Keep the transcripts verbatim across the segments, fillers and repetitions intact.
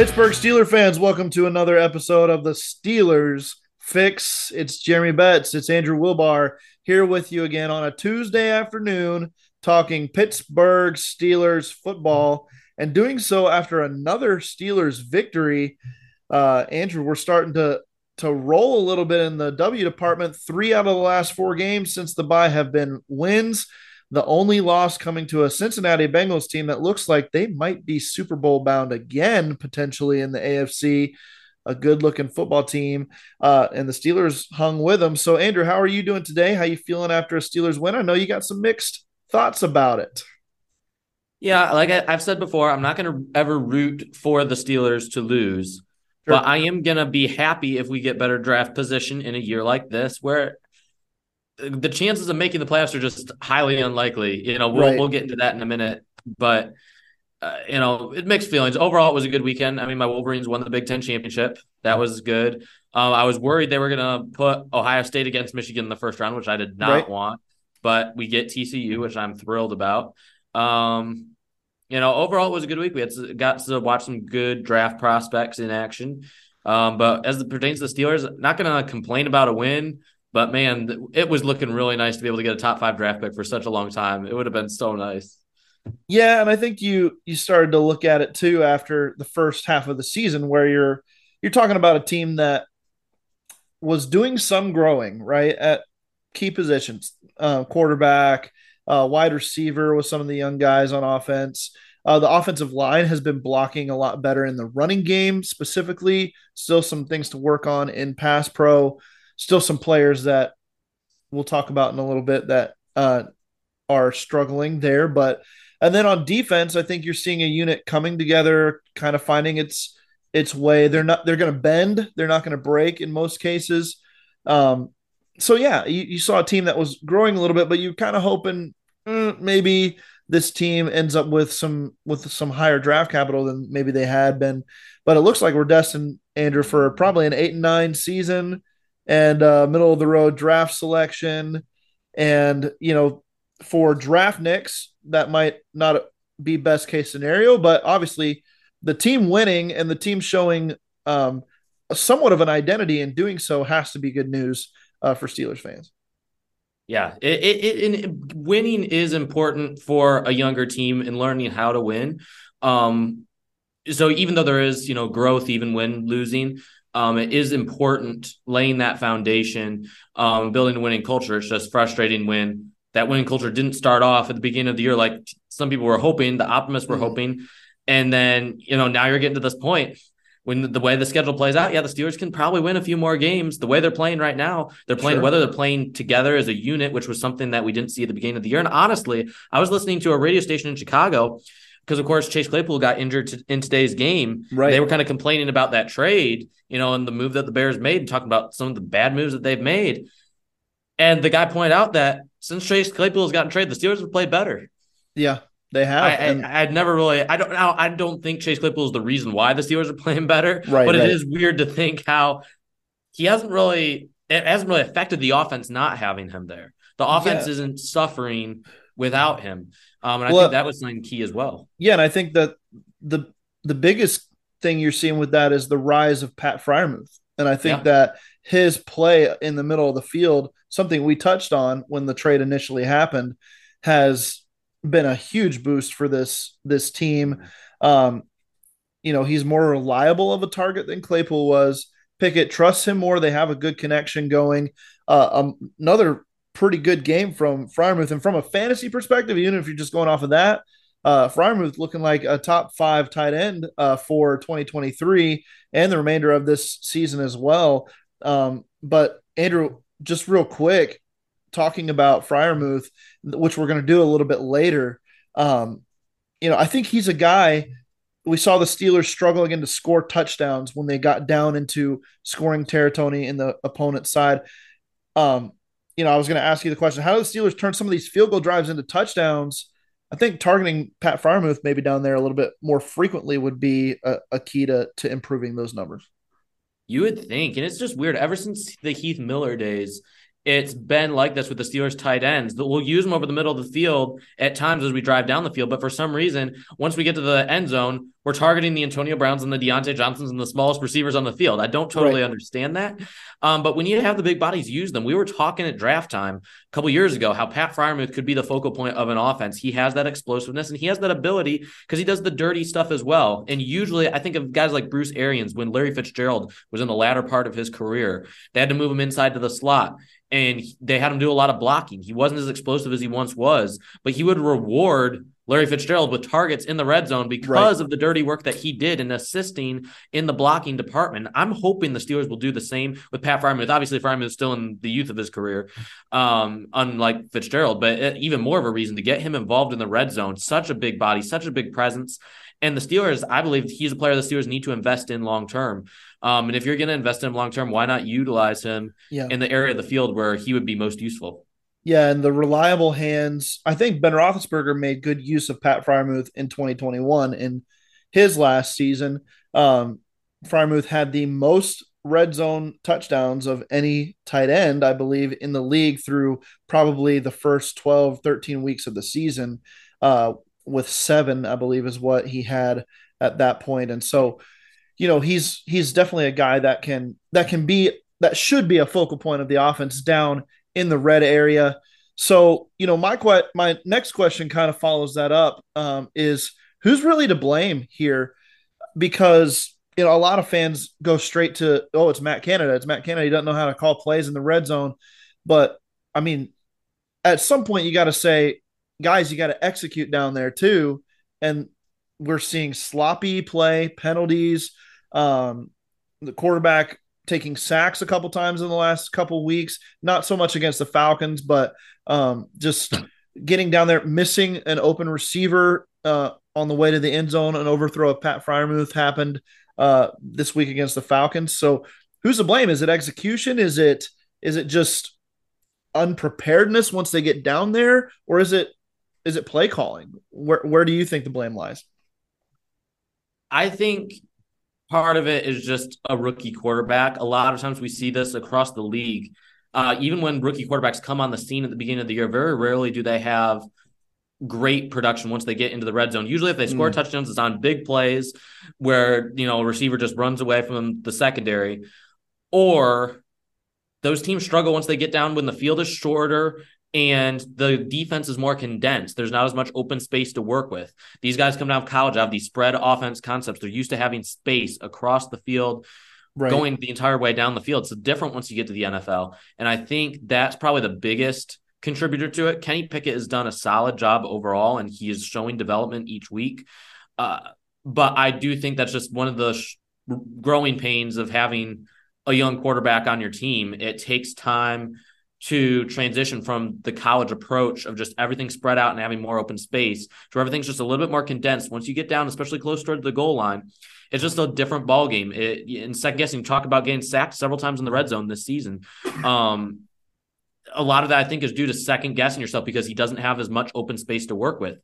Pittsburgh Steelers fans, welcome to another episode of the Steelers Fix. It's Jeremy Betts. It's Andrew Wilbar here with you again on a Tuesday afternoon talking Pittsburgh Steelers football and doing so after another Steelers victory. Uh, Andrew, we're starting to, to roll a little bit in the W department. Three out of the last four games since the bye have been wins. The only loss coming to a Cincinnati Bengals team that looks like they might be Super Bowl bound again, potentially in the A F C, a good looking football team. Uh, and the Steelers hung with them. So Andrew, how are you doing today? How you feeling after a Steelers win? I know you got some mixed thoughts about it. Yeah. Like I, I've said before, I'm not going to ever root for the Steelers to lose, sure, but I am going to be happy if we get better draft position in a year like this, where the chances of making the playoffs are just highly unlikely. You know, we'll, right. we'll get into that in a minute, but uh, you know, it mixed feelings. Overall, it was a good weekend. I mean, my Wolverines won the Big Ten championship. That was good. Uh, I was worried they were going to put Ohio State against Michigan in the first round, which I did not right. want, but we get T C U, which I'm thrilled about. Um, you know, overall it was a good week. We had to, got to watch some good draft prospects in action. Um, but as it pertains to the Steelers, not going to complain about a win. But, man, it was looking really nice to be able to get a top five draft pick for such a long time. It would have been so nice. Yeah, and I think you you started to look at it, too, after the first half of the season where you're you're talking about a team that was doing some growing, right, at key positions, uh, quarterback, uh, wide receiver with some of the young guys on offense. Uh, the offensive line has been blocking a lot better in the running game specifically. Still some things to work on in pass pro. Still some players that we'll talk about in a little bit that uh, are struggling there. But and then on defense, I think you're seeing a unit coming together, kind of finding its its way. They're not they're going to bend. They're not going to break in most cases. Um, so, yeah, you, you saw a team that was growing a little bit, but you're kind of hoping mm, maybe this team ends up with some with some higher draft capital than maybe they had been. But it looks like we're destined, Andrew, for probably an eight and nine season. And uh, middle of the road draft selection, and you know, for draft nicks that might not be best case scenario, but obviously the team winning and the team showing um, somewhat of an identity in doing so has to be good news uh, for Steelers fans. Yeah, it, it, it, it, winning is important for a younger team and learning how to win. Um, so even though there is, you know, growth even when losing. Um, it is important laying that foundation, um, building a winning culture. It's just frustrating when that winning culture didn't start off at the beginning of the year, like some people were hoping, the optimists were mm-hmm. hoping. And then, you know, now you're getting to this point when the, the way the schedule plays out, yeah, the Steelers can probably win a few more games. The way they're playing right now, they're playing, sure. whether they're playing together as a unit, which was something that we didn't see at the beginning of the year. And honestly, I was listening to a radio station in Chicago because, of course, Chase Claypool got injured t- in today's game. Right. They were kind of complaining about that trade, you know, and the move that the Bears made, talking about some of the bad moves that they've made. And the guy pointed out that since Chase Claypool has gotten traded, the Steelers have played better. Yeah, they have. I, and- I, I'd never really – I don't I don't think Chase Claypool is the reason why the Steelers are playing better. Right, but right. it is weird to think how he hasn't really – it hasn't really affected the offense not having him there. The offense yeah. isn't suffering – without him. Um, and well, I think that was something key as well. Yeah, and I think that the the biggest thing you're seeing with that is the rise of Pat Freiermuth. And I think yeah. that his play in the middle of the field, something we touched on when the trade initially happened, has been a huge boost for this this team. Um, you know, he's more reliable of a target than Claypool was. Pickett trusts him more. They have a good connection going. Uh, um, another pretty good game from Freiermuth. And from a fantasy perspective, even if you're just going off of that, uh, Freiermuth looking like a top five tight end uh, for twenty twenty-three and the remainder of this season as well. Um, but Andrew, just real quick, talking about Freiermuth, which we're going to do a little bit later. Um, you know, I think he's a guy. We saw the Steelers struggling to score touchdowns when they got down into scoring territory in the opponent's side. Um, You know, I was going to ask you the question, how do the Steelers turn some of these field goal drives into touchdowns? I think targeting Pat Freiermuth maybe down there a little bit more frequently would be a, a key to, to improving those numbers. You would think, and it's just weird. Ever since the Heath Miller days, it's been like this with the Steelers tight ends. That we'll use them over the middle of the field at times as we drive down the field, but for some reason, once we get to the end zone, we're targeting the Antonio Browns and the Deontay Johnsons and the smallest receivers on the field. I don't totally right. understand that. Um, but when you have the big bodies, use them. We were talking at draft time a couple years ago how Pat Freiermuth could be the focal point of an offense. He has that explosiveness and he has that ability because he does the dirty stuff as well. And usually I think of guys like Bruce Arians when Larry Fitzgerald was in the latter part of his career. They had to move him inside to the slot. And they had him do a lot of blocking. He wasn't as explosive as he once was, but he would reward Larry Fitzgerald with targets in the red zone because right. of the dirty work that he did in assisting in the blocking department. I'm hoping the Steelers will do the same with Pat Freiermuth. Obviously, Freiermuth is still in the youth of his career, um, unlike Fitzgerald, but even more of a reason to get him involved in the red zone. Such a big body, such a big presence. And the Steelers, I believe he's a player the Steelers need to invest in long-term. Um, and if you're going to invest in him long-term, why not utilize him yeah. in the area of the field where he would be most useful? Yeah, and the reliable hands. I think Ben Roethlisberger made good use of Pat Freiermuth in twenty twenty-one in his last season. Um, Freiermuth had the most red zone touchdowns of any tight end, I believe, in the league through probably the first twelve, thirteen weeks of the season, uh, with seven, I believe, is what he had at that point. And so, you know, he's he's definitely a guy that can that can be that should be a focal point of the offense down in the red area. So, you know, my que- my next question kind of follows that up, um, is who's really to blame here? Because, you know, a lot of fans go straight to, oh, it's Matt Canada. It's Matt Canada. He doesn't know how to call plays in the red zone. But, I mean, at some point you got to say, guys, you got to execute down there too. And we're seeing sloppy play, penalties, um, the quarterback taking sacks a couple times in the last couple weeks, not so much against the Falcons, but um, just getting down there, missing an open receiver uh, on the way to the end zone. An overthrow of Pat Freiermuth happened uh, this week against the Falcons. So who's to blame? Is it execution? Is it, is it just unpreparedness once they get down there, or is it, is it play calling? Where, where do you think the blame lies? I think part of it is just a rookie quarterback. A lot of times we see this across the league. Uh, even when rookie quarterbacks come on the scene at the beginning of the year, very rarely do they have great production once they get into the red zone. Usually if they score mm. touchdowns, it's on big plays where, you know, a receiver just runs away from the secondary. Or those teams struggle once they get down when the field is shorter and the defense is more condensed. There's not as much open space to work with. These guys come down of college, have these spread offense concepts. They're used to having space across the field, right. going the entire way down the field. It's different once you get to the N F L. And I think that's probably the biggest contributor to it. Kenny Pickett has done a solid job overall, and he is showing development each week. Uh, but I do think that's just one of the sh- growing pains of having a young quarterback on your team. It takes time to transition from the college approach of just everything spread out and having more open space to everything's just a little bit more condensed. Once you get down, especially close toward the goal line, it's just a different ballgame. And second guessing, talk about getting sacked several times in the red zone this season. Um, a lot of that I think is due to second guessing yourself because he doesn't have as much open space to work with.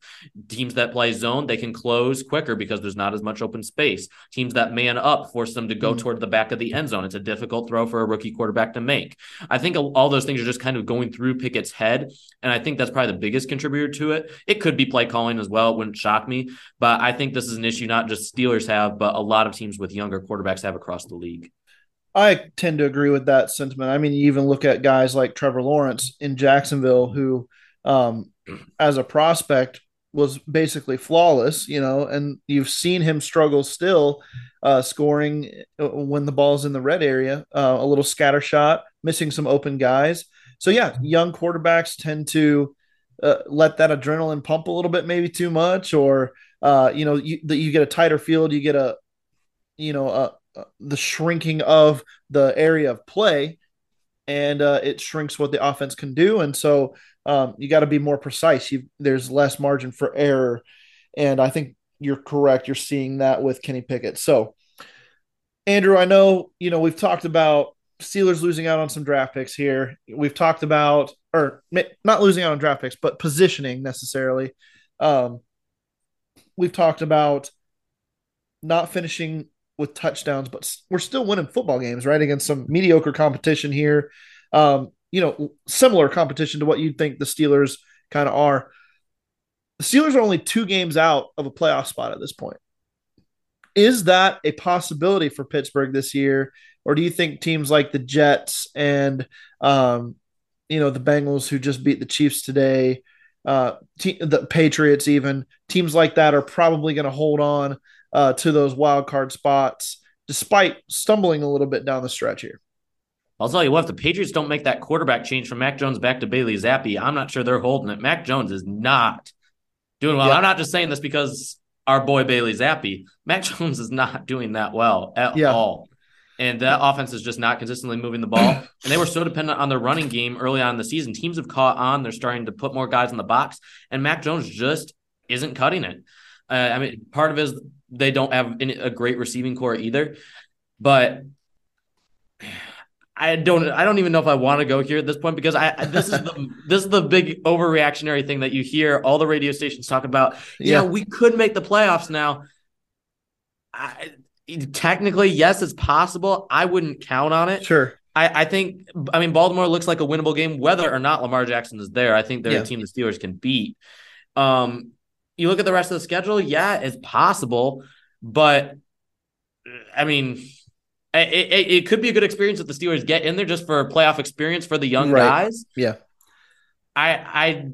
Teams that play zone, they can close quicker because there's not as much open space. Teams that man up force them to go mm-hmm. toward the back of the end zone. It's a difficult throw for a rookie quarterback to make. I think all those things are just kind of going through Pickett's head. And I think that's probably the biggest contributor to it. It could be play calling as well. It wouldn't shock me, but I think this is an issue not just Steelers have, but a lot of teams with younger quarterbacks have across the league. I tend to agree with that sentiment. I mean, you even look at guys like Trevor Lawrence in Jacksonville, who um, as a prospect was basically flawless, you know, and you've seen him struggle still uh, scoring when the ball's in the red area, uh, a little scatter shot, missing some open guys. So, yeah, young quarterbacks tend to uh, let that adrenaline pump a little bit, maybe too much, or, uh, you know, you, you get a tighter field, you get a, you know, a, the shrinking of the area of play, and uh, it shrinks what the offense can do. And so um, you got to be more precise. You, there's less margin for error. And I think you're correct. You're seeing that with Kenny Pickett. So Andrew, I know, you know, we've talked about Steelers losing out on some draft picks here. We've talked about, or not losing out on draft picks, but positioning necessarily. Um, we've talked about not finishing with touchdowns, but we're still winning football games, right? Against some mediocre competition here. Um, you know, similar competition to what you'd think the Steelers kind of are. The Steelers are only two games out of a playoff spot at this point. Is that a possibility for Pittsburgh this year? Or do you think teams like the Jets and, um, you know, the Bengals, who just beat the Chiefs today, uh, te- the Patriots, even teams like that are probably going to hold on uh, to those wild card spots despite stumbling a little bit down the stretch here? I'll tell you what, if the Patriots don't make that quarterback change from Mac Jones back to Bailey Zappi, I'm not sure they're holding it. Mac Jones is not doing well. Yeah. I'm not just saying this because our boy Bailey Zappi. Mac Jones is not doing that well at yeah. all. And that offense is just not consistently moving the ball. And they were so dependent on their running game early on in the season. Teams have caught on. They're starting to put more guys in the box. And Mac Jones just isn't cutting it. Uh, I mean, part of it is they don't have any, a great receiving core either. But I don't I don't even know if I want to go here at this point, because I, I this is the this is the big overreactionary thing that you hear all the radio stations talking about. Yeah, yeah, we could make the playoffs now. I, technically, yes, it's possible. I wouldn't count on it. Sure. I, I think I mean Baltimore looks like a winnable game, whether or not Lamar Jackson is there. I think they're yeah. a team the Steelers can beat. Um, you look at the rest of the schedule, yeah, it's possible, but I mean It, it, it could be a good experience if the Steelers get in there just for a playoff experience for the young right. guys. Yeah. I I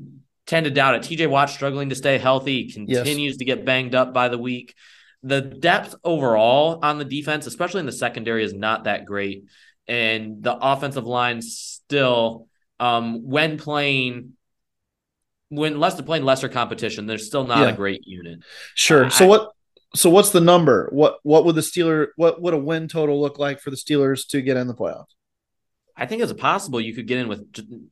tend to doubt it. T J Watt struggling to stay healthy, continues yes. to get banged up by the week. The depth overall on the defense, especially in the secondary, is not that great. And the offensive line still, um, when playing, when less to playing lesser competition, they're still not yeah. a great unit. Sure. I, so what, So what's the number? What what would the Steelers what would a win total look like for the Steelers to get in the playoffs? I think it's possible you could get in with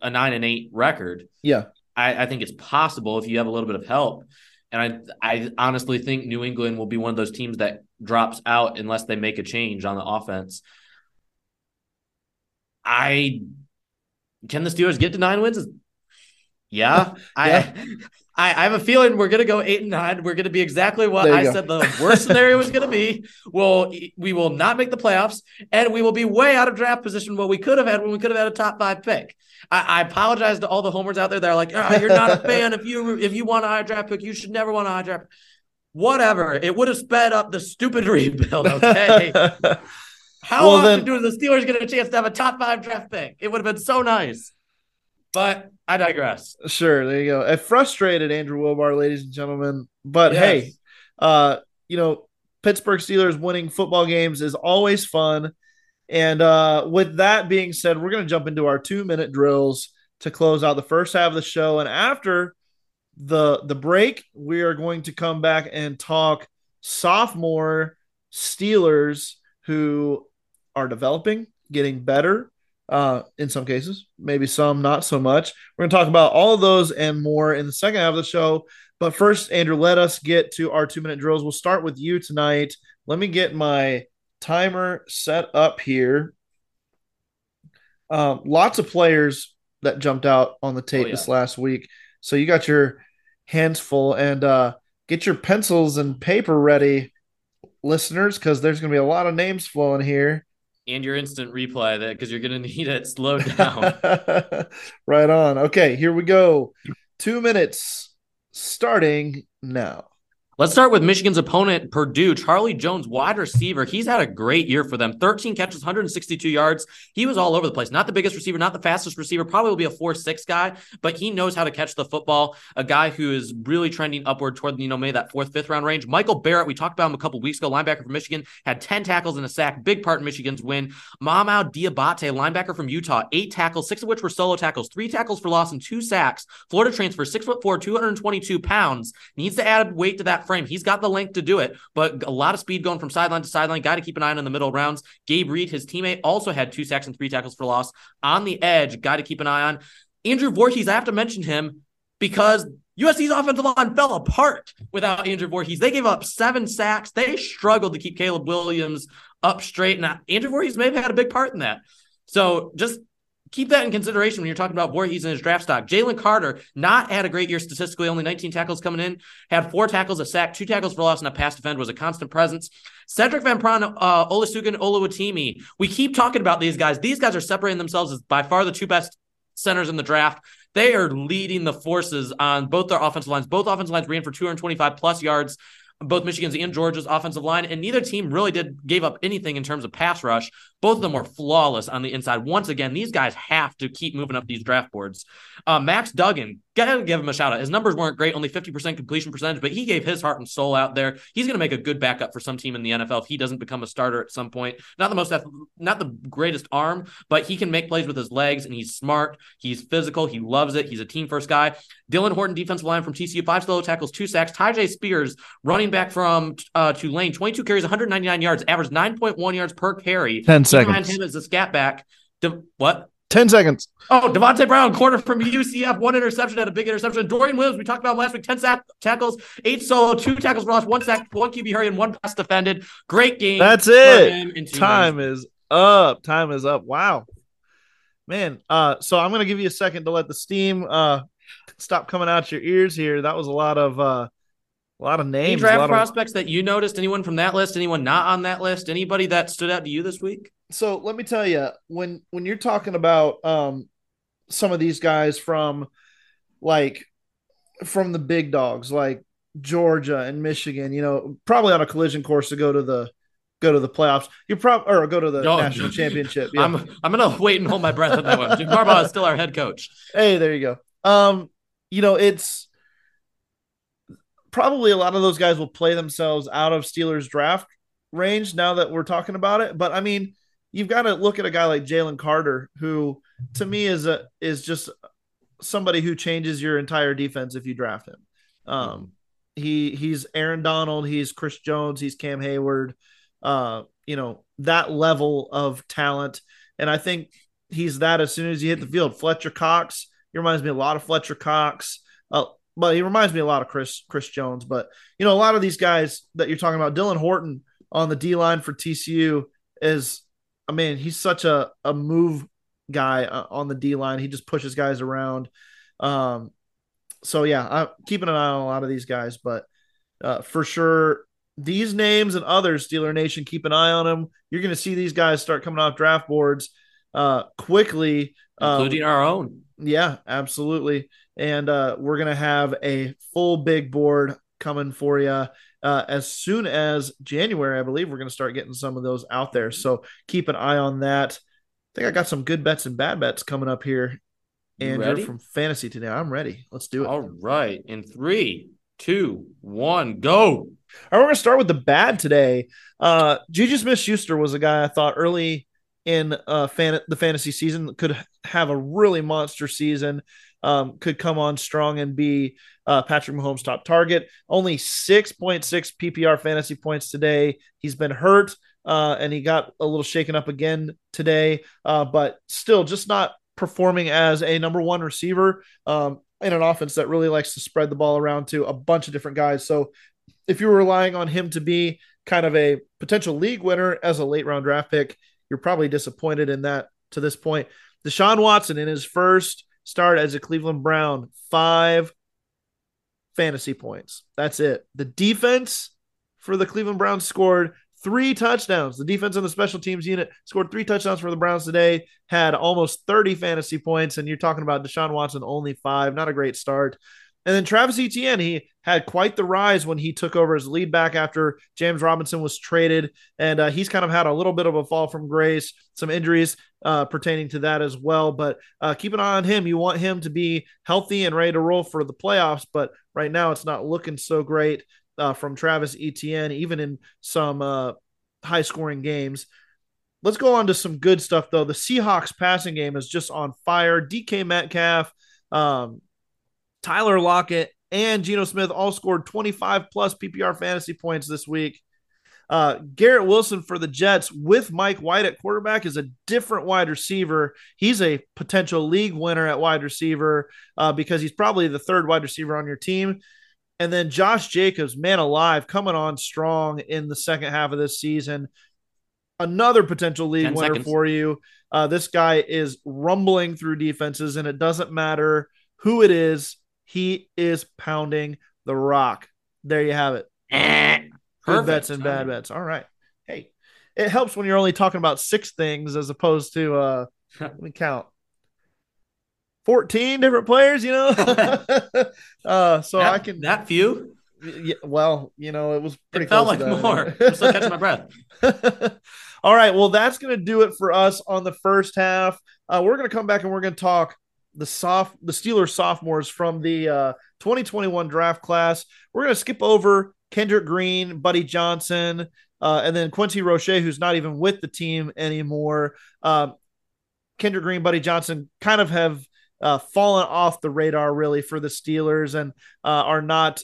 a nine and eight record. Yeah, I, I think it's possible if you have a little bit of help. And I I honestly think New England will be one of those teams that drops out unless they make a change on the offense. I can the Steelers get to nine wins? Yeah, yeah. I. I have a feeling we're going to go eight and nine. We're going to be exactly what I go. said the worst scenario was going to be. We'll, we will not make the playoffs, and we will be way out of draft position what we could have had when we could have had a top five pick. I, I apologize to all the homers out there that are like, oh, you're not a fan. If you if you want a high draft pick, you should never want a high draft pick. Whatever. It would have sped up the stupid rebuild, okay? How well, often then... do the Steelers get a chance to have a top five draft pick? It would have been so nice. But I digress. Sure, there you go. It frustrated Andrew Wilbar, ladies and gentlemen. But yes. hey, uh, you know, Pittsburgh Steelers winning football games is always fun. And uh, with that being said, we're going to jump into our two-minute drills to close out the first half of the show. And after the the break, we are going to come back and talk sophomore Steelers who are developing, getting better. Uh, in some cases, maybe some not so much. We're going to talk about all of those and more in the second half of the show. But first, Andrew, let us get to our two-minute drills. We'll start with you tonight. Let me get my timer set up here. Um, lots of players that jumped out on the tape oh, yeah. this last week. So you got your hands full. And uh, get your pencils and paper ready, listeners, because there's going to be a lot of names flowing here. And your instant replay that because you're going to need it slowed down. Right on. Okay, here we go. Two minutes starting now. Let's start with Michigan's opponent, Purdue. Charlie Jones, wide receiver. He's had a great year for them. thirteen catches, one hundred sixty-two yards. He was all over the place. Not the biggest receiver, not the fastest receiver. Probably will be a four six guy, but he knows how to catch the football. A guy who is really trending upward toward, you know, maybe that fourth, fifth round range. Michael Barrett, we talked about him a couple weeks ago. Linebacker from Michigan, had ten tackles and a sack. Big part in Michigan's win. Mamau Diabate, linebacker from Utah. Eight tackles, six of which were solo tackles. Three tackles for loss and two sacks. Florida transfer, six foot four, two hundred twenty-two pounds. Needs to add weight to that frame. He's got the length to do it, but a lot of speed going from sideline to sideline. Got to keep an eye on in the middle rounds. Gabe Reed, his teammate, also had two sacks and three tackles for loss. On the edge, got to keep an eye on. Andrew Vorhees, I have to mention him because U S C's offensive line fell apart without Andrew Vorhees. They gave up seven sacks. They struggled to keep Caleb Williams up straight. And Andrew Vorhees may have had a big part in that. So just keep that in consideration when you're talking about Voorhees and his draft stock. Jalen Carter, not had a great year statistically, only nineteen tackles coming in, had four tackles, a sack, two tackles for loss, and a pass defend was a constant presence. Cedric Vanpron, uh, Olusegun Oluwatimi, we keep talking about these guys. These guys are separating themselves as by far the two best centers in the draft. They are leading the forces on both their offensive lines. Both offensive lines ran for two hundred twenty-five plus yards. both Michigan's and Georgia's offensive line, and neither team really did gave up anything in terms of pass rush. Both of them were flawless on the inside. Once again, these guys have to keep moving up these draft boards. Uh, Max Duggan, gotta give him a shout out. His numbers weren't great, only fifty percent completion percentage, but he gave his heart and soul out there. He's going to make a good backup for some team in the N F L if he doesn't become a starter at some point. Not the most, not the greatest arm, but he can make plays with his legs, and he's smart. He's physical. He loves it. He's a team first guy. Dylan Horton, defensive line from T C U, five solo tackles, two sacks. Tyjae Spears, running back from uh, Tulane, twenty-two carries, one hundred ninety-nine yards, averaged nine point one yards per carry. ten seconds. Behind him is the scat back. De- what? ten seconds. Oh, Devontae Brown, corner from U C F, one interception and a big interception. Dorian Williams, we talked about last week, ten sack tackles, eight solo, two tackles for loss, one sack, one Q B hurry, and one pass defended. Great game. That's it. Time minutes. is up. Time is up. Wow. Man, uh, so I'm going to give you a second to let the steam uh, stop coming out your ears here. That was a lot of uh, a lot of names. Any draft prospects of... that you noticed? Anyone from that list? Anyone not on that list? Anybody that stood out to you this week? So let me tell you, when when you're talking about um, some of these guys from like from the big dogs like Georgia and Michigan, you know, probably on a collision course to go to the go to the playoffs. You probably or go to the oh, national championship. Yeah. I'm I'm gonna wait and hold my breath on that one. Jim Harbaugh is still our head coach. Hey, there you go. Um, you know, it's probably a lot of those guys will play themselves out of Steelers draft range now that we're talking about it. But I mean, you've got to look at a guy like Jalen Carter, who to me is a, is just somebody who changes your entire defense if you draft him. Um, he he's Aaron Donald, he's Chris Jones, he's Cam Hayward, uh, you know, that level of talent. And I think he's that as soon as you hit the field. Fletcher Cox, he reminds me a lot of Fletcher Cox, uh, but he reminds me a lot of Chris Chris Jones. But, you know, a lot of these guys that you're talking about, Dylan Horton on the D-line for T C U is – I mean, he's such a, a move guy uh, on the D-line. He just pushes guys around. Um, so, yeah, I'm keeping an eye on a lot of these guys. But uh, for sure, these names and others, Steeler Nation, keep an eye on them. You're going to see these guys start coming off draft boards uh, quickly. Including um, our own. Yeah, absolutely. And uh, we're going to have a full big board coming for you. Uh, as soon as January, I believe we're going to start getting some of those out there. So keep an eye on that. I think I got some good bets and bad bets coming up here. And you're from fantasy today. I'm ready. Let's do it. All right. In three, two, one, go. All right. We're going to start with the bad today. Uh, Juju Smith-Schuster was a guy I thought early in uh, fan- the fantasy season could have a really monster season. Um, could come on strong and be uh, Patrick Mahomes' top target. Only six point six P P R fantasy points today. He's been hurt, uh, and he got a little shaken up again today, uh, but still just not performing as a number one receiver um, in an offense that really likes to spread the ball around to a bunch of different guys. So if you were relying on him to be kind of a potential league winner as a late-round draft pick, you're probably disappointed in that to this point. Deshaun Watson in his first start as a Cleveland Brown, five fantasy points. That's it. The defense for the Cleveland Browns scored three touchdowns. The defense and the special teams unit scored three touchdowns for the Browns today, had almost thirty fantasy points, and you're talking about Deshaun Watson, only five. Not a great start. And then Travis Etienne, he had quite the rise when he took over as lead back after James Robinson was traded, and uh, he's kind of had a little bit of a fall from grace, some injuries uh, pertaining to that as well. But uh, keep an eye on him. You want him to be healthy and ready to roll for the playoffs, but right now it's not looking so great uh, from Travis Etienne, even in some uh, high-scoring games. Let's go on to some good stuff, though. The Seahawks passing game is just on fire. D K Metcalf, um, Tyler Lockett, and Geno Smith all scored twenty-five plus P P R fantasy points this week. Uh, Garrett Wilson for the Jets with Mike White at quarterback is a different wide receiver. He's a potential league winner at wide receiver uh, because he's probably the third wide receiver on your team. And then Josh Jacobs, man alive, coming on strong in the second half of this season. Another potential league winner seconds. for you. Uh, this guy is rumbling through defenses, and it doesn't matter who it is. He is pounding the rock. There you have it. Perfect. Good bets and bad bets. All right. Hey, it helps when you're only talking about six things as opposed to, uh, let me count, fourteen different players, you know? uh, so that, I can. That few? Yeah, well, you know, it was pretty. It felt like more. I'm still catching my breath. All right. Well, that's going to do it for us on the first half. Uh, we're going to come back and we're going to talk the soft, the Steelers sophomores from the uh, twenty twenty-one draft class. We're going to skip over Kendrick Green, Buddy Johnson, uh, and then Quincy Roche, who's not even with the team anymore. Um, Kendrick Green, Buddy Johnson kind of have uh, fallen off the radar really for the Steelers and uh, are not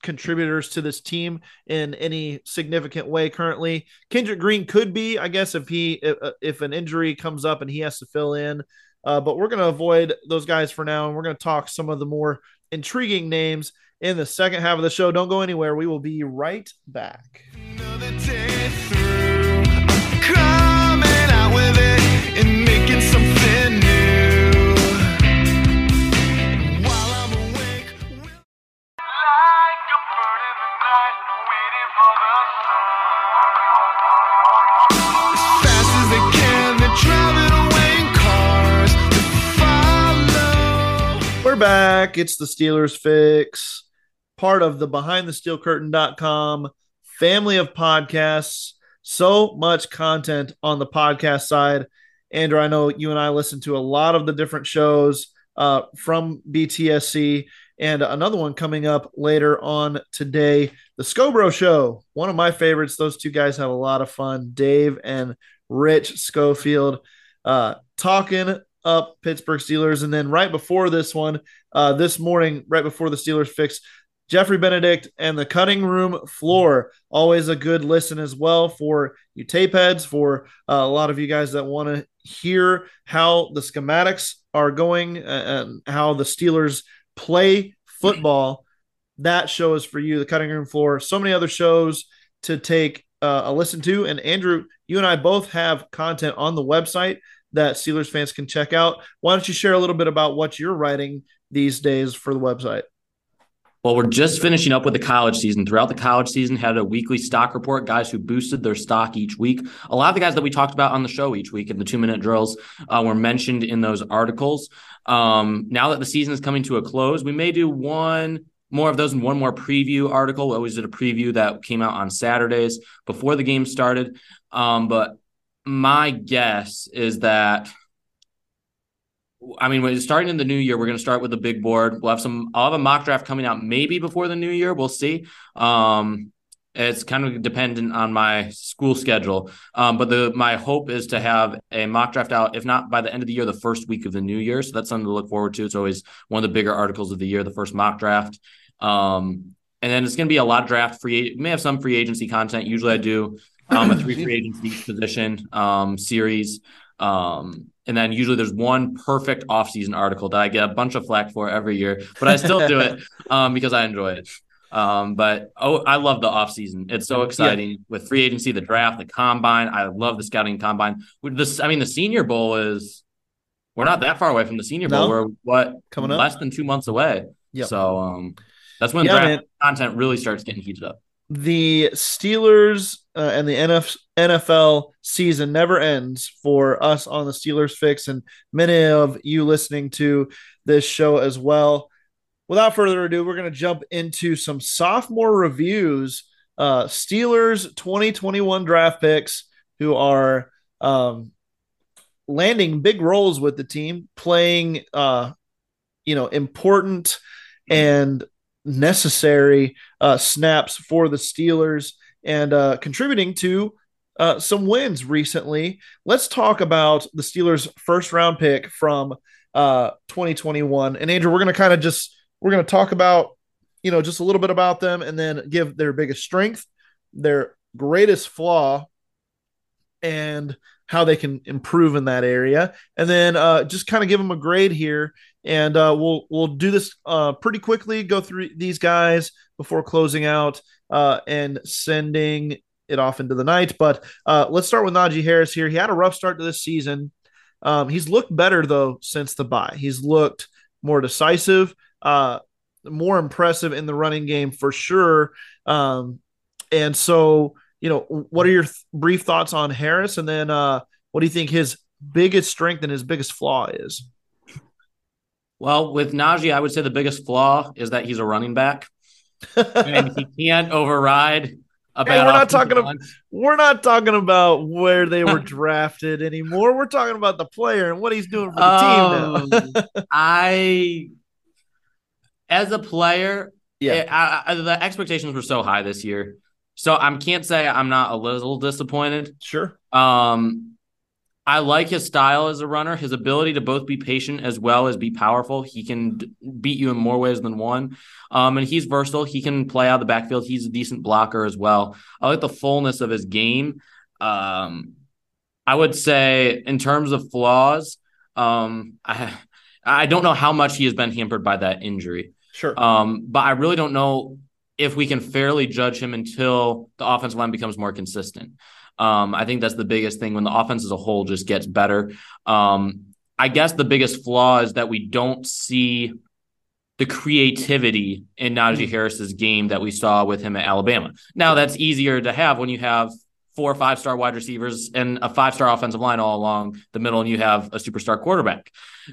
contributors to this team in any significant way currently. Kendrick Green could be, I guess, if he if, if an injury comes up and he has to fill in. Uh, but we're going to avoid those guys for now, and we're going to talk some of the more intriguing names in the second half of the show. Don't go anywhere. We will be right back. Another day through, coming out with it and making something new. While I'm awake, we'll... like a bird in the night, waiting for the sun. As fast as they can, they're traveling away in cars to follow. We're back. It's the Steelers Fix, part of the behind the steel curtain dot com family of podcasts. So much content on the podcast side. Andrew, I know you and I listen to a lot of the different shows uh, from B T S C, and another one coming up later on today, the Scobro Show, one of my favorites. Those two guys have a lot of fun, Dave and Rich Schofield, uh, talking up Pittsburgh Steelers. And then right before this one, uh, this morning, right before the Steelers Fix, Jeffrey Benedict and the Cutting Room Floor, always a good listen as well for you tape heads, for uh, a lot of you guys that want to hear how the schematics are going and how the Steelers play football. That show is for you, the Cutting Room Floor. So many other shows to take uh, a listen to. And Andrew, you and I both have content on the website that Steelers fans can check out. Why don't you share a little bit about what you're writing these days for the website? Well, we're just finishing up with the college season. Throughout the college season, had a weekly stock report, guys who boosted their stock each week. A lot of the guys that we talked about on the show each week in the two-minute drills uh, were mentioned in those articles. Um, now that the season is coming to a close, we may do one more of those and one more preview article. We always did a preview that came out on Saturdays before the game started. Um, but my guess is that – I mean, when starting in the new year, we're going to start with the big board. We'll have some, I'll have a mock draft coming out maybe before the new year. We'll see. Um, it's kind of dependent on my school schedule. Um, but the, my hope is to have a mock draft out, if not by the end of the year, the first week of the new year. So that's something to look forward to. It's always one of the bigger articles of the year, the first mock draft. Um, and then it's going to be a lot of draft free. We may have some free agency content. Usually I do um, a three free agency position um, series. Um, and then usually there's one perfect offseason article that I get a bunch of flack for every year, but I still do it um, because I enjoy it. Um, but oh, I love the offseason. It's so exciting yeah. with free agency, the draft, the combine. I love the scouting combine. This, I mean, the Senior Bowl is – we're not that far away from the Senior Bowl. No. We're, what, coming up less than two months away. Yep. So um, that's when yeah, draft man. content really starts getting heated up. The Steelers uh, and the N F L season never ends for us on the Steelers Fix, and many of you listening to this show as well. Without further ado, we're going to jump into some sophomore reviews. Uh, Steelers twenty twenty-one draft picks who are um, landing big roles with the team, playing uh, you know, important and necessary uh, snaps for the Steelers and uh, contributing to uh, some wins recently. Let's talk about the Steelers' first round pick from uh, twenty twenty-one. And Andrew, we're going to kind of just we're going to talk about you know just a little bit about them and then give their biggest strength, their greatest flaw, and how they can improve in that area, and then uh, just kind of give them a grade here. And uh, we'll we'll do this uh, pretty quickly, go through these guys before closing out uh, and sending it off into the night. But uh, let's start with Najee Harris here. He had a rough start to this season. Um, he's looked better, though, since the bye. He's looked more decisive, uh, more impressive in the running game for sure. Um, and so, you know, what are your th- brief thoughts on Harris? And then uh, what do you think his biggest strength and his biggest flaw is? Well, with Najee, I would say the biggest flaw is that he's a running back. and he can't override. About and we're not talking about, we're not talking about where they were drafted anymore. We're talking about the player and what he's doing for the um, team now. I, as a player, yeah, I, I, the expectations were so high this year, so I can't say I'm not a little disappointed. Sure. Um, I like his style as a runner, his ability to both be patient as well as be powerful. He can d- beat you in more ways than one. Um, and he's versatile. He can play out of the backfield. He's a decent blocker as well. I like the fullness of his game. Um, I would say in terms of flaws, um, I, I don't know how much he has been hampered by that injury. Sure. Um, but I really don't know if we can fairly judge him until the offensive line becomes more consistent. Um, I think that's the biggest thing when the offense as a whole just gets better. Um, I guess the biggest flaw is that we don't see the creativity in Najee Harris's game that we saw with him at Alabama. Now, that's easier to have when you have four or five-star wide receivers and a five-star offensive line all along the middle, and you have a superstar quarterback.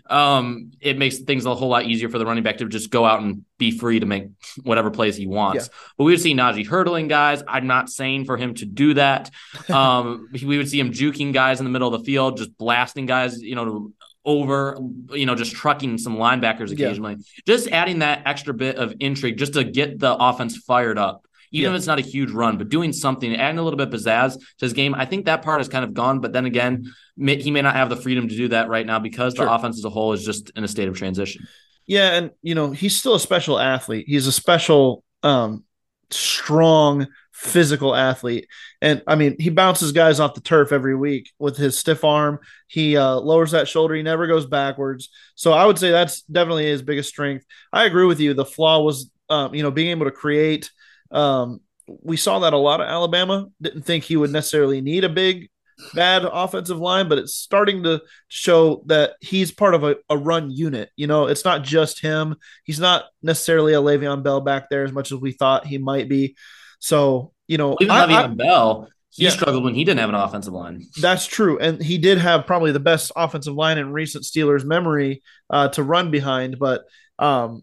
Um, it makes things a whole lot easier for the running back to just go out and be free to make whatever plays he wants. Yeah. But we would see Najee hurdling guys. I'm not saying for him to do that. Um, we would see him juking guys in the middle of the field, just blasting guys, you know, over, you know, just trucking some linebackers occasionally. Yeah. Just adding that extra bit of intrigue just to get the offense fired up. Even yeah. if it's not a huge run, but doing something, adding a little bit of pizzazz to his game. I think that part is kind of gone, but then again, may, he may not have the freedom to do that right now because sure. the offense as a whole is just in a state of transition. Yeah, and, you know, he's still a special athlete. He's a special, um, strong, physical athlete. And, I mean, he bounces guys off the turf every week with his stiff arm. He uh, lowers that shoulder. He never goes backwards. So I would say that's definitely his biggest strength. I agree with you. The flaw was, um, you know, being able to create – Um, we saw that a lot at Alabama. Didn't think he would necessarily need a big, bad offensive line, but it's starting to show that he's part of a, a run unit. You know, it's not just him. He's not necessarily a Le'Veon Bell back there as much as we thought he might be. So, you know, even I, Le'Veon I, Bell, he yeah. struggled when he didn't have an offensive line. That's true. And he did have probably the best offensive line in recent Steelers memory uh, to run behind. But, um,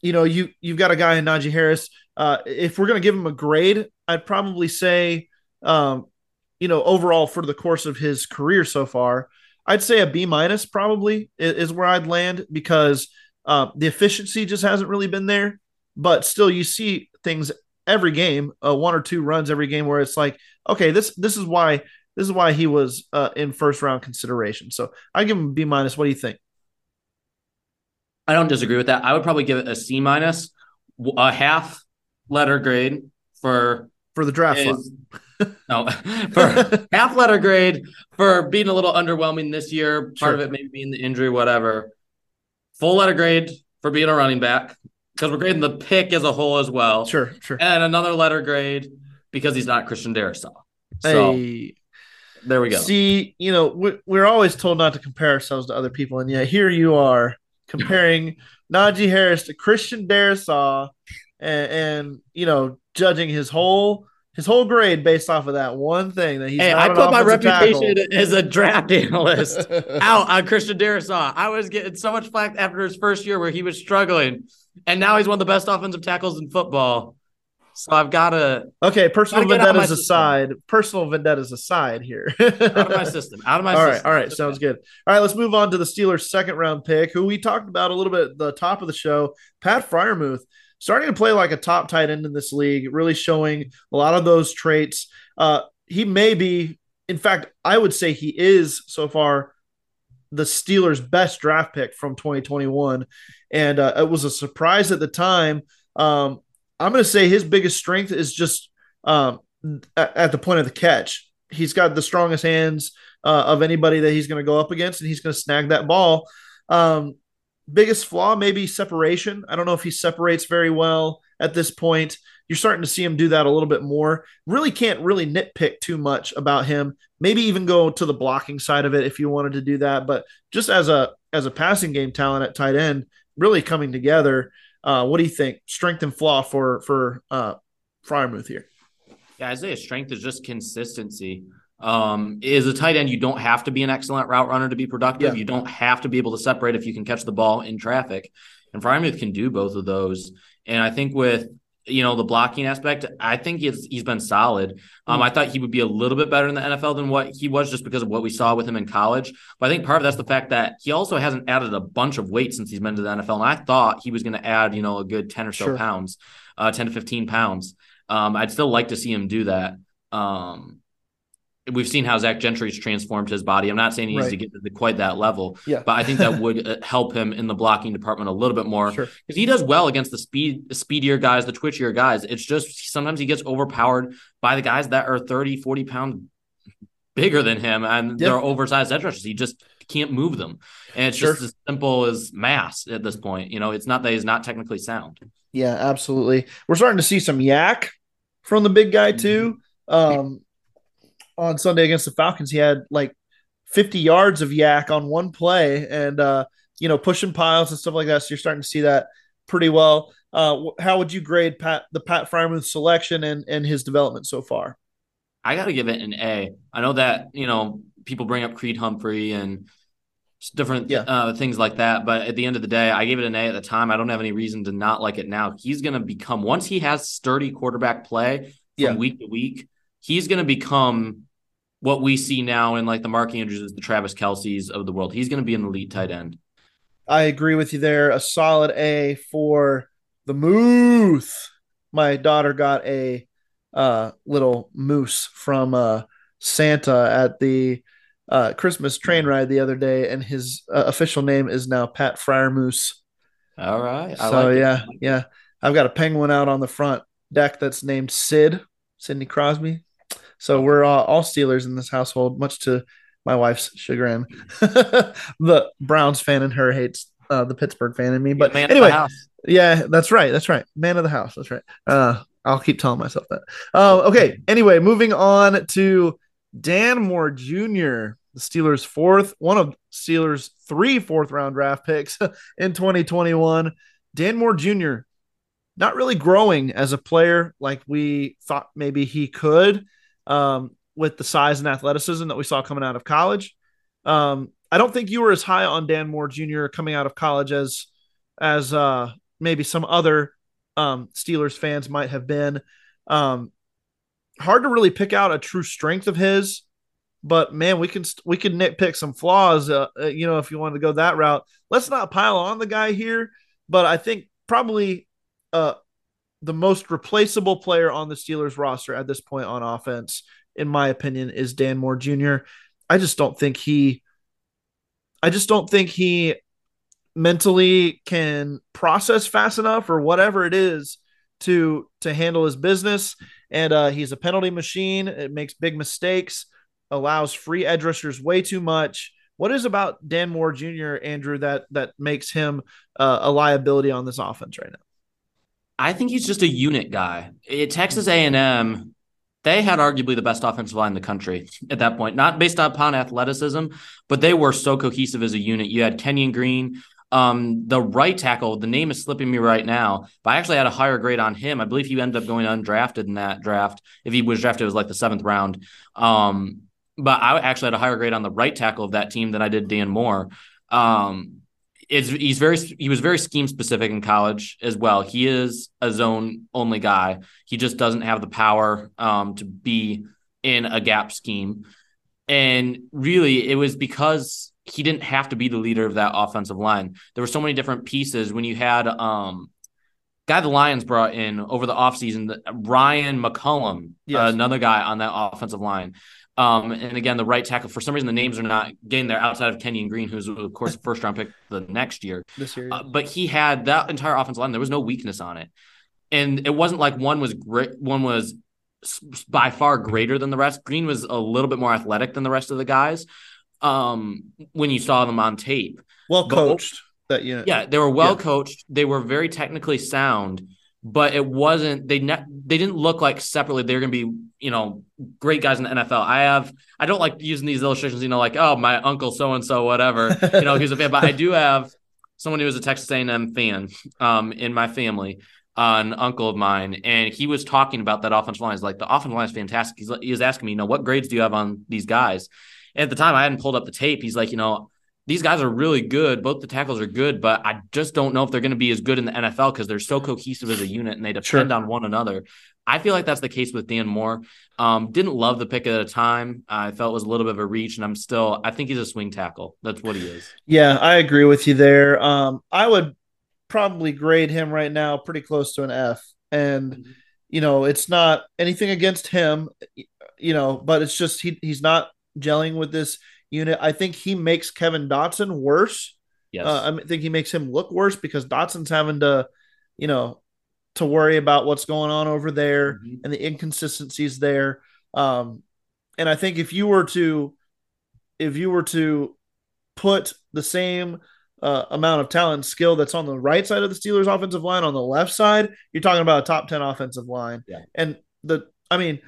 you know, you, you've got a guy in Najee Harris. Uh, if we're going to give him a grade, I'd probably say, um, you know, overall for the course of his career so far, I'd say a B minus probably is, is where I'd land because uh, the efficiency just hasn't really been there. But still, you see things every game, uh, one or two runs every game where it's like, okay, this this is why this is why he was uh, in first round consideration. So I give him a B minus. What do you think? I don't disagree with that. I would probably give it a C minus, a half letter grade for for the draft is, no for half letter grade for being a little underwhelming this year. Part sure. of it maybe being the injury, whatever. Full letter grade for being a running back because we're grading the pick as a whole as well. Sure, sure. And another letter grade because he's not Christian Darrisaw. So hey, there we go. See, you know, we're, we're always told not to compare ourselves to other people, and yet here you are comparing Najee Harris to Christian Darrisaw. And, and you know, judging his whole his whole grade based off of that one thing that he's. Hey, not I put my reputation tackle. As a draft analyst out on Christian Darrisaw. I was getting so much flack after his first year where he was struggling, and now he's one of the best offensive tackles in football. So I've got to okay. Personal vendettas aside, personal vendettas aside here. out of my system. Out of my all system. All right, all right, sounds good. All right, let's move on to the Steelers' second round pick, who we talked about a little bit at the top of the show, Pat Freiermuth. Starting to play like a top tight end in this league, really showing a lot of those traits. Uh, he may be, in fact, I would say he is so far the Steelers' best draft pick from twenty twenty-one. And uh, it was a surprise at the time. Um, I'm going to say his biggest strength is just um, at the point of the catch. He's got the strongest hands uh, of anybody that he's going to go up against, and he's going to snag that ball. Um Biggest flaw, maybe separation. I don't know if he separates very well at this point. You're starting to see him do that a little bit more. Really can't really nitpick too much about him. Maybe even go to the blocking side of it if you wanted to do that. But just as a as a passing game talent at tight end, really coming together. Uh, what do you think? Strength and flaw for for uh, Freiermuth here. Yeah, I'd say his strength is just consistency. Um, is a tight end, you don't have to be an excellent route runner to be productive. Yeah. You don't have to be able to separate if you can catch the ball in traffic. And Freiermuth can do both of those. And I think with you know, the blocking aspect, I think he's, he's been solid. Um, I thought he would be a little bit better in the N F L than what he was just because of what we saw with him in college. But I think part of that's the fact that he also hasn't added a bunch of weight since he's been to the N F L. And I thought he was going to add, you know, a good ten or so sure. pounds, uh, ten to fifteen pounds. Um, I'd still like to see him do that. Um, we've seen how Zach Gentry's transformed his body. I'm not saying he needs right. to get to the, quite that level, yeah. but I think that would help him in the blocking department a little bit more because sure. he does well against the speed, speedier guys, the twitchier guys. It's just sometimes he gets overpowered by the guys that are thirty, forty pounds bigger than him, and yep. they're oversized edge rushers. He just can't move them. And it's sure. just as simple as mass at this point. You know, it's not that he's not technically sound. Yeah, absolutely. We're starting to see some yak from the big guy too. Um, on Sunday against the Falcons, he had like fifty yards of yak on one play and, uh, you know, pushing piles and stuff like that. So you're starting to see that pretty well. Uh, how would you grade Pat, the Pat Freiermuth selection and, and his development so far? I got to give it an A. I know that, you know, people bring up Creed Humphrey and different yeah. uh, things like that. But at the end of the day, I gave it an A at the time. I don't have any reason to not like it now. He's going to become, once he has sturdy quarterback play from yeah. week to week, he's going to become what we see now in like the Mark Andrews, the Travis Kelce's of the world. He's going to be an elite tight end. I agree with you there. A solid A for the moose. My daughter got a uh, little moose from uh, Santa at the uh, Christmas train ride the other day, and his uh, official name is now Pat Freiermuth. All right. I so, like yeah, it. yeah. I've got a penguin out on the front deck that's named Sid, Sidney Crosby. So we're all, all Steelers in this household, much to my wife's chagrin. The Browns fan in her hates uh, the Pittsburgh fan in me. But man anyway, of the house. yeah, that's right. That's right. Man of the house. That's right. Uh, I'll keep telling myself that. Uh, okay. Anyway, moving on to Dan Moore Junior, the Steelers' fourth, one of Steelers' three fourth-round draft picks in twenty twenty-one. Dan Moore Junior, not really growing as a player like we thought maybe he could. Um, with the size and athleticism that we saw coming out of college. Um, I don't think you were as high on Dan Moore Junior coming out of college as, as uh, maybe some other um, Steelers fans might have been. Um, hard to really pick out a true strength of his, but man, we can, we can nitpick some flaws, uh, you know, if you want to go that route. Let's not pile on the guy here, but I think probably uh the most replaceable player on the Steelers roster at this point on offense, in my opinion, is Dan Moore Junior I just don't think he, I just don't think he mentally can process fast enough or whatever it is to, to handle his business. And uh, he's a penalty machine. It makes big mistakes, allows free edge rushers way too much. What is about Dan Moore Junior, Andrew, that, that makes him uh, a liability on this offense right now? I think he's just a unit guy. At Texas A and M, they had arguably the best offensive line in the country at that point, not based upon athleticism, but they were so cohesive as a unit. You had Kenyon Green, um, the right tackle. The name is slipping me right now, but I actually had a higher grade on him. I believe he ended up going undrafted in that draft. If he was drafted, it was like the seventh round. Um, but I actually had a higher grade on the right tackle of that team than I did Dan Moore. Um, It's, he's very he was very scheme specific in college as well. He is a zone only guy. He just doesn't have the power um, to be in a gap scheme. And really, it was because he didn't have to be the leader of that offensive line. There were so many different pieces when you had um, guy the Lions brought in over the offseason, Ryan McCollum, yes. uh, another guy on that offensive line. Um, and again, the right tackle, for some reason, the names are not getting there outside of Kenyon Green, who's, of course, the first round pick the next year. This year. Uh, but he had that entire offensive line. There was no weakness on it. And it wasn't like one was great. One was by far greater than the rest. Green was a little bit more athletic than the rest of the guys um, when you saw them on tape. Well coached. But, that unit. Yeah, they were well yeah. coached. They were very technically sound. But it wasn't they ne- they didn't look like separately they're going to be, you know, great guys in the N F L. I have I don't like using these illustrations, you know, like, oh, my uncle so-and-so, whatever, you know, he's a fan. But I do have someone who is a Texas A and M fan um, in my family, uh, an uncle of mine. And he was talking about that offensive line. He's like, the offensive line is fantastic. He's, he was asking me, you know, what grades do you have on these guys? And at the time, I hadn't pulled up the tape. He's like, you know, these guys are really good. Both the tackles are good, but I just don't know if they're going to be as good in the N F L because they're so cohesive as a unit and they depend sure. on one another. I feel like that's the case with Dan Moore. Um, didn't love the pick at the time. I felt it was a little bit of a reach, and I'm still – I think he's a swing tackle. That's what he is. Yeah, I agree with you there. Um, I would probably grade him right now pretty close to an F. And, you know, it's not anything against him, you know, but it's just he he's not gelling with this unit. I think he makes Kevin Dotson worse. Yes. Uh, I think he makes him look worse because Dotson's having to, you know – to worry about what's going on over there mm-hmm. and the inconsistencies there. Um, and I think if you were to, if you were to put the same uh, amount of talent and skill that's on the right side of the Steelers offensive line on the left side, you're talking about a top ten offensive line. Yeah. And the, I mean,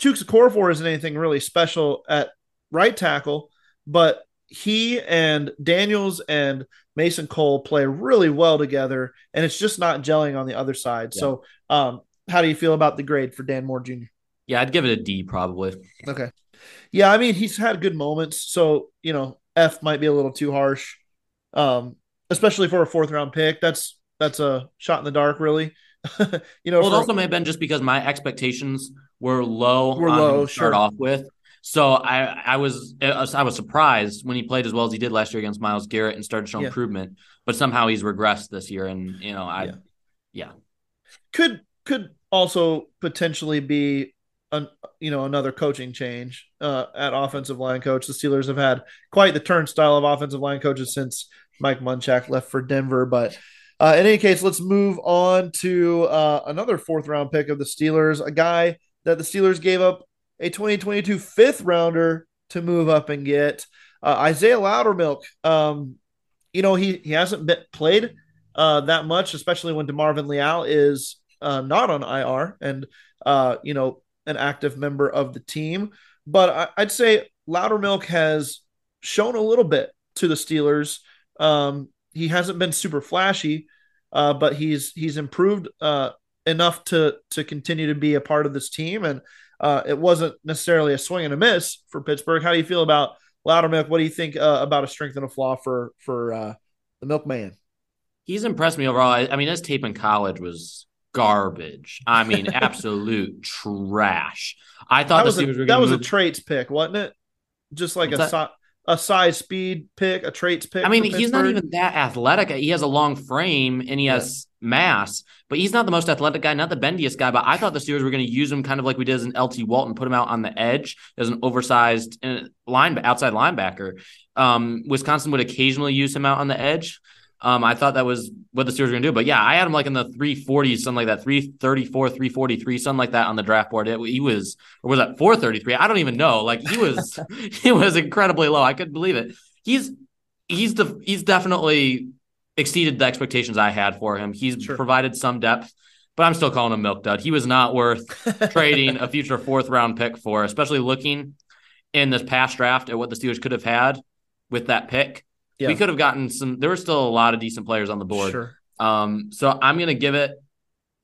Chukwuesakorfor isn't anything really special at right tackle, but he and Daniels and Mason Cole play really well together, and it's just not gelling on the other side. Yeah. So um, how do you feel about the grade for Dan Moore Junior? Yeah, I'd give it a D probably. Okay. Yeah, I mean, he's had good moments, so, you know, F might be a little too harsh, um, especially for a fourth-round pick. That's that's a shot in the dark, really. you know, well, for, it also may have been just because my expectations were low were low, to start sure. off with. So I, I was I was surprised when he played as well as he did last year against Myles Garrett and started to show yeah. improvement, but somehow he's regressed this year. And, you know, I yeah. yeah. Could could also potentially be, an, you know, another coaching change uh, at offensive line coach. The Steelers have had quite the turnstile of offensive line coaches since Mike Munchak left for Denver. But uh, in any case, let's move on to uh, another fourth round pick of the Steelers, a guy that the Steelers gave up a twenty twenty-two fifth rounder to move up and get uh, Isaiah Loudermilk. Um, you know, he, he hasn't been played uh, that much, especially when DeMarvin Leal is uh, not on I R and, uh, you know, an active member of the team. But I, I'd say Loudermilk has shown a little bit to the Steelers. Um, he hasn't been super flashy, uh, but he's, he's improved uh, enough to, to continue to be a part of this team. And, Uh, it wasn't necessarily a swing and a miss for Pittsburgh. How do you feel about Loudermilk? What do you think uh, about a strength and a flaw for for uh, the Milkman? He's impressed me overall. I, I mean, his tape in college was garbage. I mean, absolute trash. I thought that the was, a, were that was a traits pick, wasn't it? Just like What's a so, a size speed pick, a traits pick. I mean, he's not even that athletic. He has a long frame and he yeah. has mass, but he's not the most athletic guy, not the bendiest guy, but I thought the Steelers were going to use him kind of like we did as an L T Walton, put him out on the edge as an oversized line, outside linebacker. Um, Wisconsin would occasionally use him out on the edge. Um, I thought that was what the Steelers were going to do, but yeah, I had him like in the three forties, something like that, three thirty-four, three forty-three, something like that on the draft board. It, he was, or was that four thirty-three? I don't even know. Like he was, he was incredibly low. I couldn't believe it. He's, he's the, he's definitely exceeded the expectations I had for him. He's sure. provided some depth, but I'm still calling him Milk Dud. He was not worth trading a future fourth round pick for, especially looking in this past draft at what the Steelers could have had with that pick. Yeah. We could have gotten some, there were still a lot of decent players on the board. Sure. Um, so I'm going to give it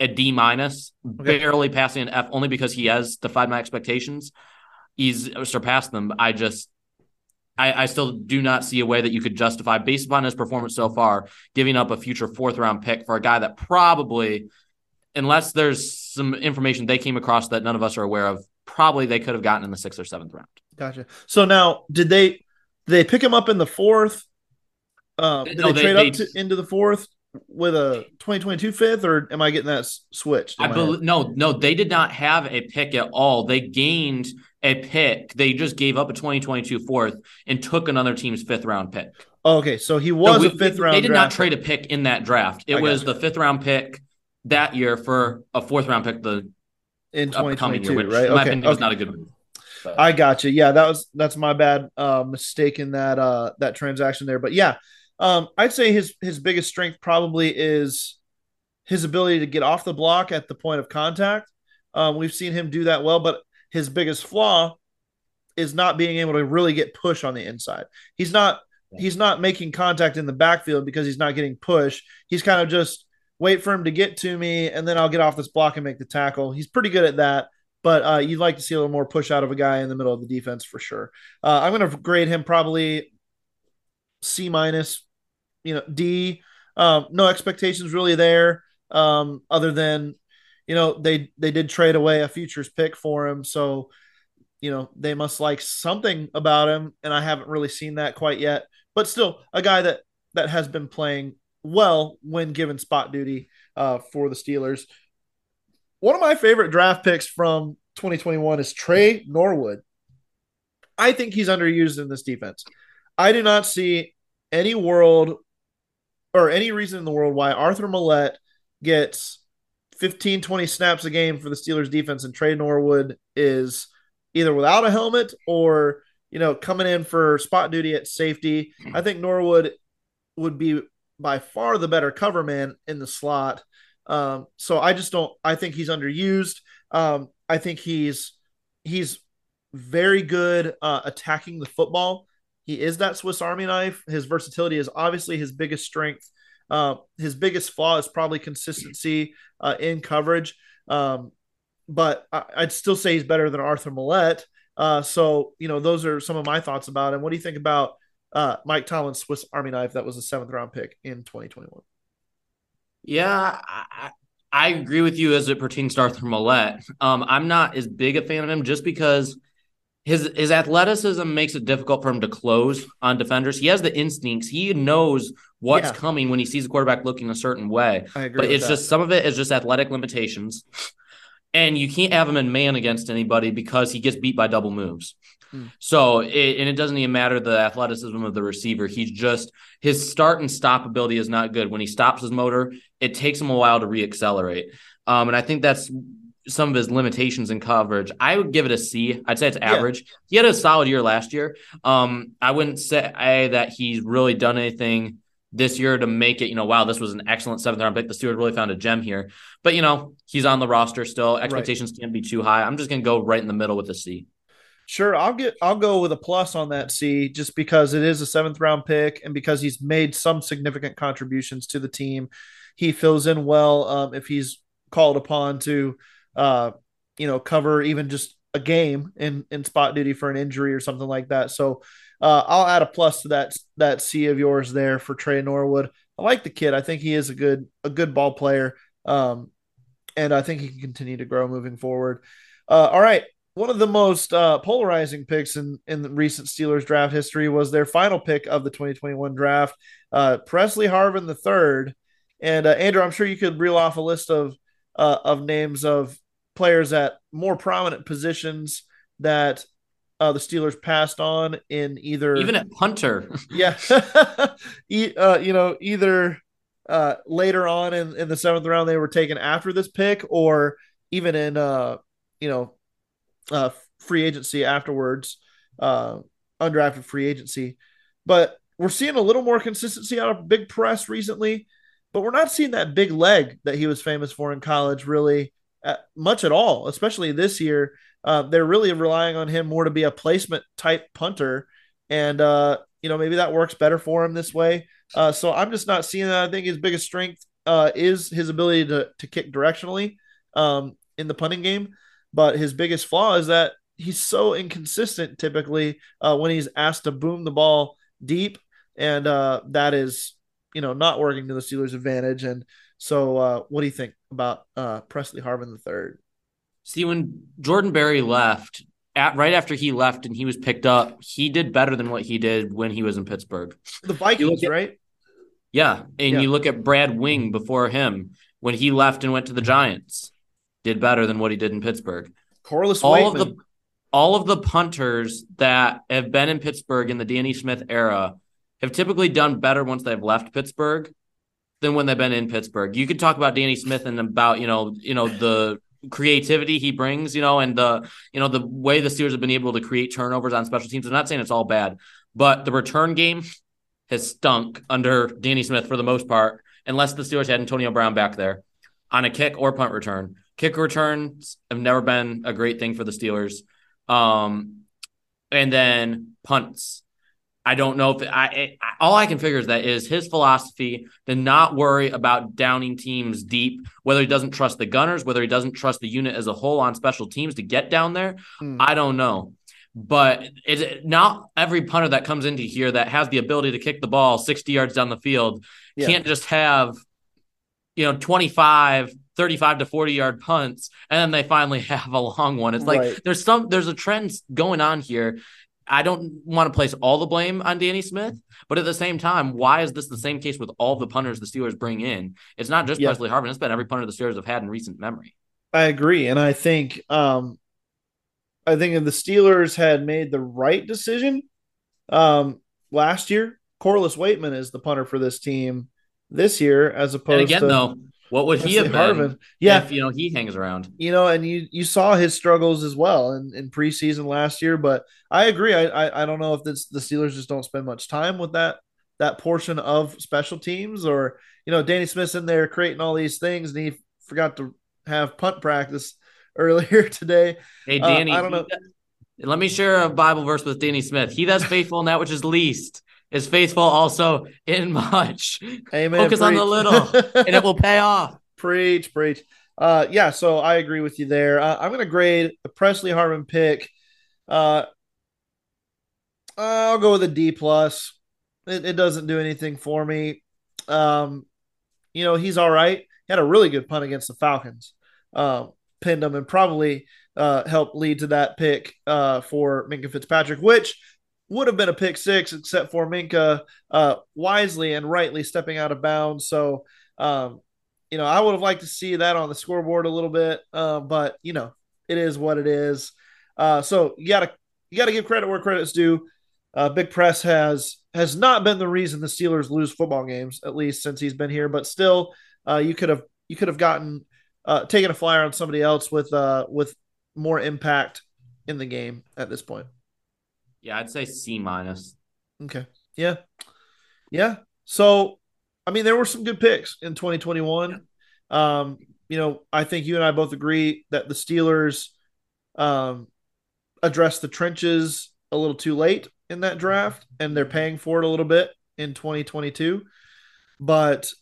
a D minus, okay. barely passing an F only because he has defied my expectations. He's surpassed them. I just, I, I still do not see a way that you could justify, based upon his performance so far, giving up a future fourth round pick for a guy that probably, unless there's some information they came across that none of us are aware of, probably they could have gotten in the sixth or seventh round. Gotcha. So now did they, did they pick him up in the fourth? Um, did no, they trade they, up to, into the fourth with a twenty twenty-two fifth, or am I getting that switched? I believe, no, no, they did not have a pick at all. They gained a pick. They just gave up a twenty twenty-two fourth and took another team's fifth round pick. Oh, okay, so he was so we, a fifth round. They did draft. Not trade a pick in that draft. It I was the fifth round pick that year for a fourth round pick. The in twenty twenty-two, year, which right? In my okay, opinion, okay. was not a good move. But. I got you. Yeah, that was that's my bad uh, mistake in that uh, that transaction there. But yeah. Um, I'd say his his biggest strength probably is his ability to get off the block at the point of contact. Um, we've seen him do that well, but his biggest flaw is not being able to really get push on the inside. He's not he's not making contact in the backfield because he's not getting push. He's kind of just wait for him to get to me, and then I'll get off this block and make the tackle. He's pretty good at that, but uh, you'd like to see a little more push out of a guy in the middle of the defense for sure. Uh, I'm going to grade him probably – C minus, you know, D. Um, no expectations really there, um, other than, you know, they they did trade away a futures pick for him, so, you know, they must like something about him, and I haven't really seen that quite yet. But still, a guy that that has been playing well when given spot duty uh, for the Steelers. One of my favorite draft picks from twenty twenty-one is Trey Norwood. I think he's underused in this defense. I do not see any world or any reason in the world why Arthur Millette gets fifteen, twenty snaps a game for the Steelers defense and Trey Norwood is either without a helmet or, you know, coming in for spot duty at safety. I think Norwood would be by far the better cover man in the slot. Um, so I just don't, I think he's underused. Um, I think he's, he's very good uh, attacking the football. He is that Swiss Army knife. His versatility is obviously his biggest strength. Uh, his biggest flaw is probably consistency uh, in coverage. Um, but I, I'd still say he's better than Arthur Millette. Uh, so, you know, those are some of my thoughts about him. What do you think about uh, Mike Tomlin's Swiss Army knife? That was a seventh round pick in twenty twenty-one. Yeah, I, I agree with you as it pertains to Arthur Millette. Um, I'm not as big a fan of him just because his his athleticism makes it difficult for him to close on defenders. He has the instincts. He knows what's yeah. coming when he sees a quarterback looking a certain way. I agree but it's that. Just some of it is just athletic limitations. And you can't have him in man against anybody because he gets beat by double moves. Hmm. So, it, and it doesn't even matter the athleticism of the receiver. He's just, his start and stop ability is not good. When he stops his motor, it takes him a while to reaccelerate. Um, and I think that's some of his limitations in coverage. I would give it a C. I'd say it's average. Yeah. He had a solid year last year. Um, I wouldn't say I, that he's really done anything this year to make it, you know, wow, this was an excellent seventh round pick. The Steelers really found a gem here. But, you know, he's on the roster still. Expectations right. can't be too high. I'm just going to go right in the middle with a C. Sure, I'll get. I'll go with a plus on that C, just because it is a seventh round pick, and because he's made some significant contributions to the team. He fills in well um, if he's called upon to, uh, you know, cover even just a game in in spot duty for an injury or something like that. So uh, I'll add a plus to that that C of yours there for Trey Norwood. I like the kid. I think he is a good a good ball player, um, and I think he can continue to grow moving forward. Uh, all right. One of the most uh, polarizing picks in, in the recent Steelers draft history was their final pick of the twenty twenty-one draft, uh, Presley Harvin the third. And uh, Andrew, I'm sure you could reel off a list of uh, of names of players at more prominent positions that uh, the Steelers passed on in either. Even at punter. yeah. e- uh, you know, either uh, later on in, in the seventh round they were taken after this pick, or even in, uh, you know, Uh, free agency afterwards, uh, undrafted free agency. But we're seeing a little more consistency out of Big Press recently, but we're not seeing that big leg that he was famous for in college really at, much at all, especially this year. Uh, they're really relying on him more to be a placement type punter, and uh, you know, maybe that works better for him this way. Uh, so I'm just not seeing that. I think his biggest strength uh, is his ability to, to kick directionally um, in the punting game. But his biggest flaw is that he's so inconsistent typically uh, when he's asked to boom the ball deep. And uh, that is, you know, not working to the Steelers' advantage. And so uh, what do you think about uh, Presley Harvin the third? See, when Jordan Berry left, at, right after he left and he was picked up, he did better than what he did when he was in Pittsburgh. The Vikings, at, right? Yeah. And yeah. you look at Brad Wing before him when he left and went to the Giants. Did better than what he did in Pittsburgh. Corliss all Wakeman. of the all of the punters that have been in Pittsburgh in the Danny Smith era have typically done better once they've left Pittsburgh than when they've been in Pittsburgh. You could talk about Danny Smith and about, you know, you know, the creativity he brings, you know, and the, you know, the way the Steelers have been able to create turnovers on special teams. I'm not saying it's all bad, but the return game has stunk under Danny Smith for the most part, unless the Steelers had Antonio Brown back there on a kick or punt return. Kick returns have never been a great thing for the Steelers. Um, and then punts. I don't know if it, I, it, I, all I can figure is that is his philosophy to not worry about downing teams deep, whether he doesn't trust the gunners, whether he doesn't trust the unit as a whole on special teams to get down there. Mm. I don't know. But it's not every punter that comes into here that has the ability to kick the ball sixty yards down the field. Yeah. Can't just have, you know, twenty-five, thirty-five to forty yard punts, and then they finally have a long one. It's like right. there's some there's a trend going on here. I don't want to place all the blame on Danny Smith, but at the same time, why is this the same case with all the punters the Steelers bring in? It's not just yeah. Presley Harvin. It's been every punter the Steelers have had in recent memory. I agree, and I think um, I think if the Steelers had made the right decision um, last year, Corliss Waitman is the punter for this team this year, as opposed and again, to though. What would he have been yeah. if, you know, he hangs around? You know, and you, you saw his struggles as well in, in preseason last year. But I agree. I I, I don't know if this, the Steelers just don't spend much time with that that portion of special teams, or, you know, Danny Smith's in there creating all these things, and he forgot to have punt practice earlier today. Hey, Danny, uh, I don't know. That, let me share a Bible verse with Danny Smith. He that's faithful in that which is least is faithful also in much. Amen. Focus preach. On the little, and it will pay off. Preach, preach. Uh, yeah, so I agree with you there. Uh, I'm going to grade the Presley Harvin pick. Uh, I'll go with a D plus. It, it doesn't do anything for me. Um, you know, he's all right. He had a really good punt against the Falcons. Uh, pinned him and probably uh, helped lead to that pick uh, for Minkah Fitzpatrick, which – would have been a pick six, except for Minkah uh, wisely and rightly stepping out of bounds. So, um, you know, I would have liked to see that on the scoreboard a little bit, uh, but, you know, it is what it is. Uh, so you gotta you gotta give credit where credit's due. Uh, Big Press has has not been the reason the Steelers lose football games, at least since he's been here. But still, uh, you could have you could have gotten uh, taken a flyer on somebody else with uh, with more impact in the game at this point. Yeah, I'd say C minus. Okay. Yeah. Yeah. So, I mean, there were some good picks in twenty twenty-one. Yeah. Um, you know, I think you and I both agree that the Steelers um, addressed the trenches a little too late in that draft, and they're paying for it a little bit in twenty twenty-two. But,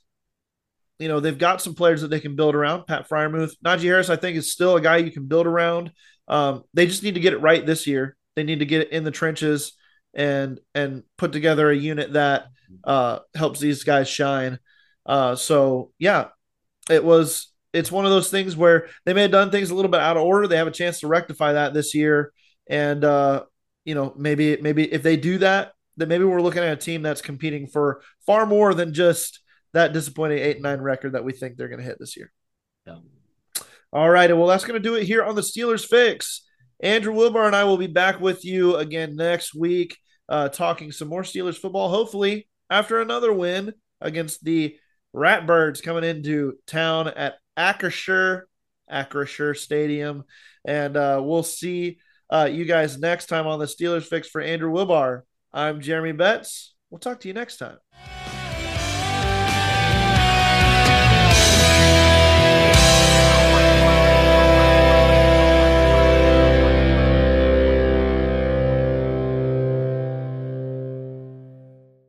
you know, they've got some players that they can build around. Pat Freiermuth. Najee Harris, I think, is still a guy you can build around. Um, they just need to get it right this year. They need to get in the trenches and and put together a unit that uh, helps these guys shine. Uh, so yeah, it was it's one of those things where they may have done things a little bit out of order. They have a chance to rectify that this year, and uh, you know maybe maybe if they do that, then maybe we're looking at a team that's competing for far more than just that disappointing eight and nine record that we think they're going to hit this year. Yeah. All right, well that's going to do it here on the Steelers Fix. Andrew Wilbar and I will be back with you again next week, uh, talking some more Steelers football, hopefully after another win against the Ratbirds coming into town at Acrisure, Acrisure Stadium. And uh, we'll see uh, you guys next time on the Steelers Fix. For Andrew Wilbar, I'm Jeremy Betts. We'll talk to you next time.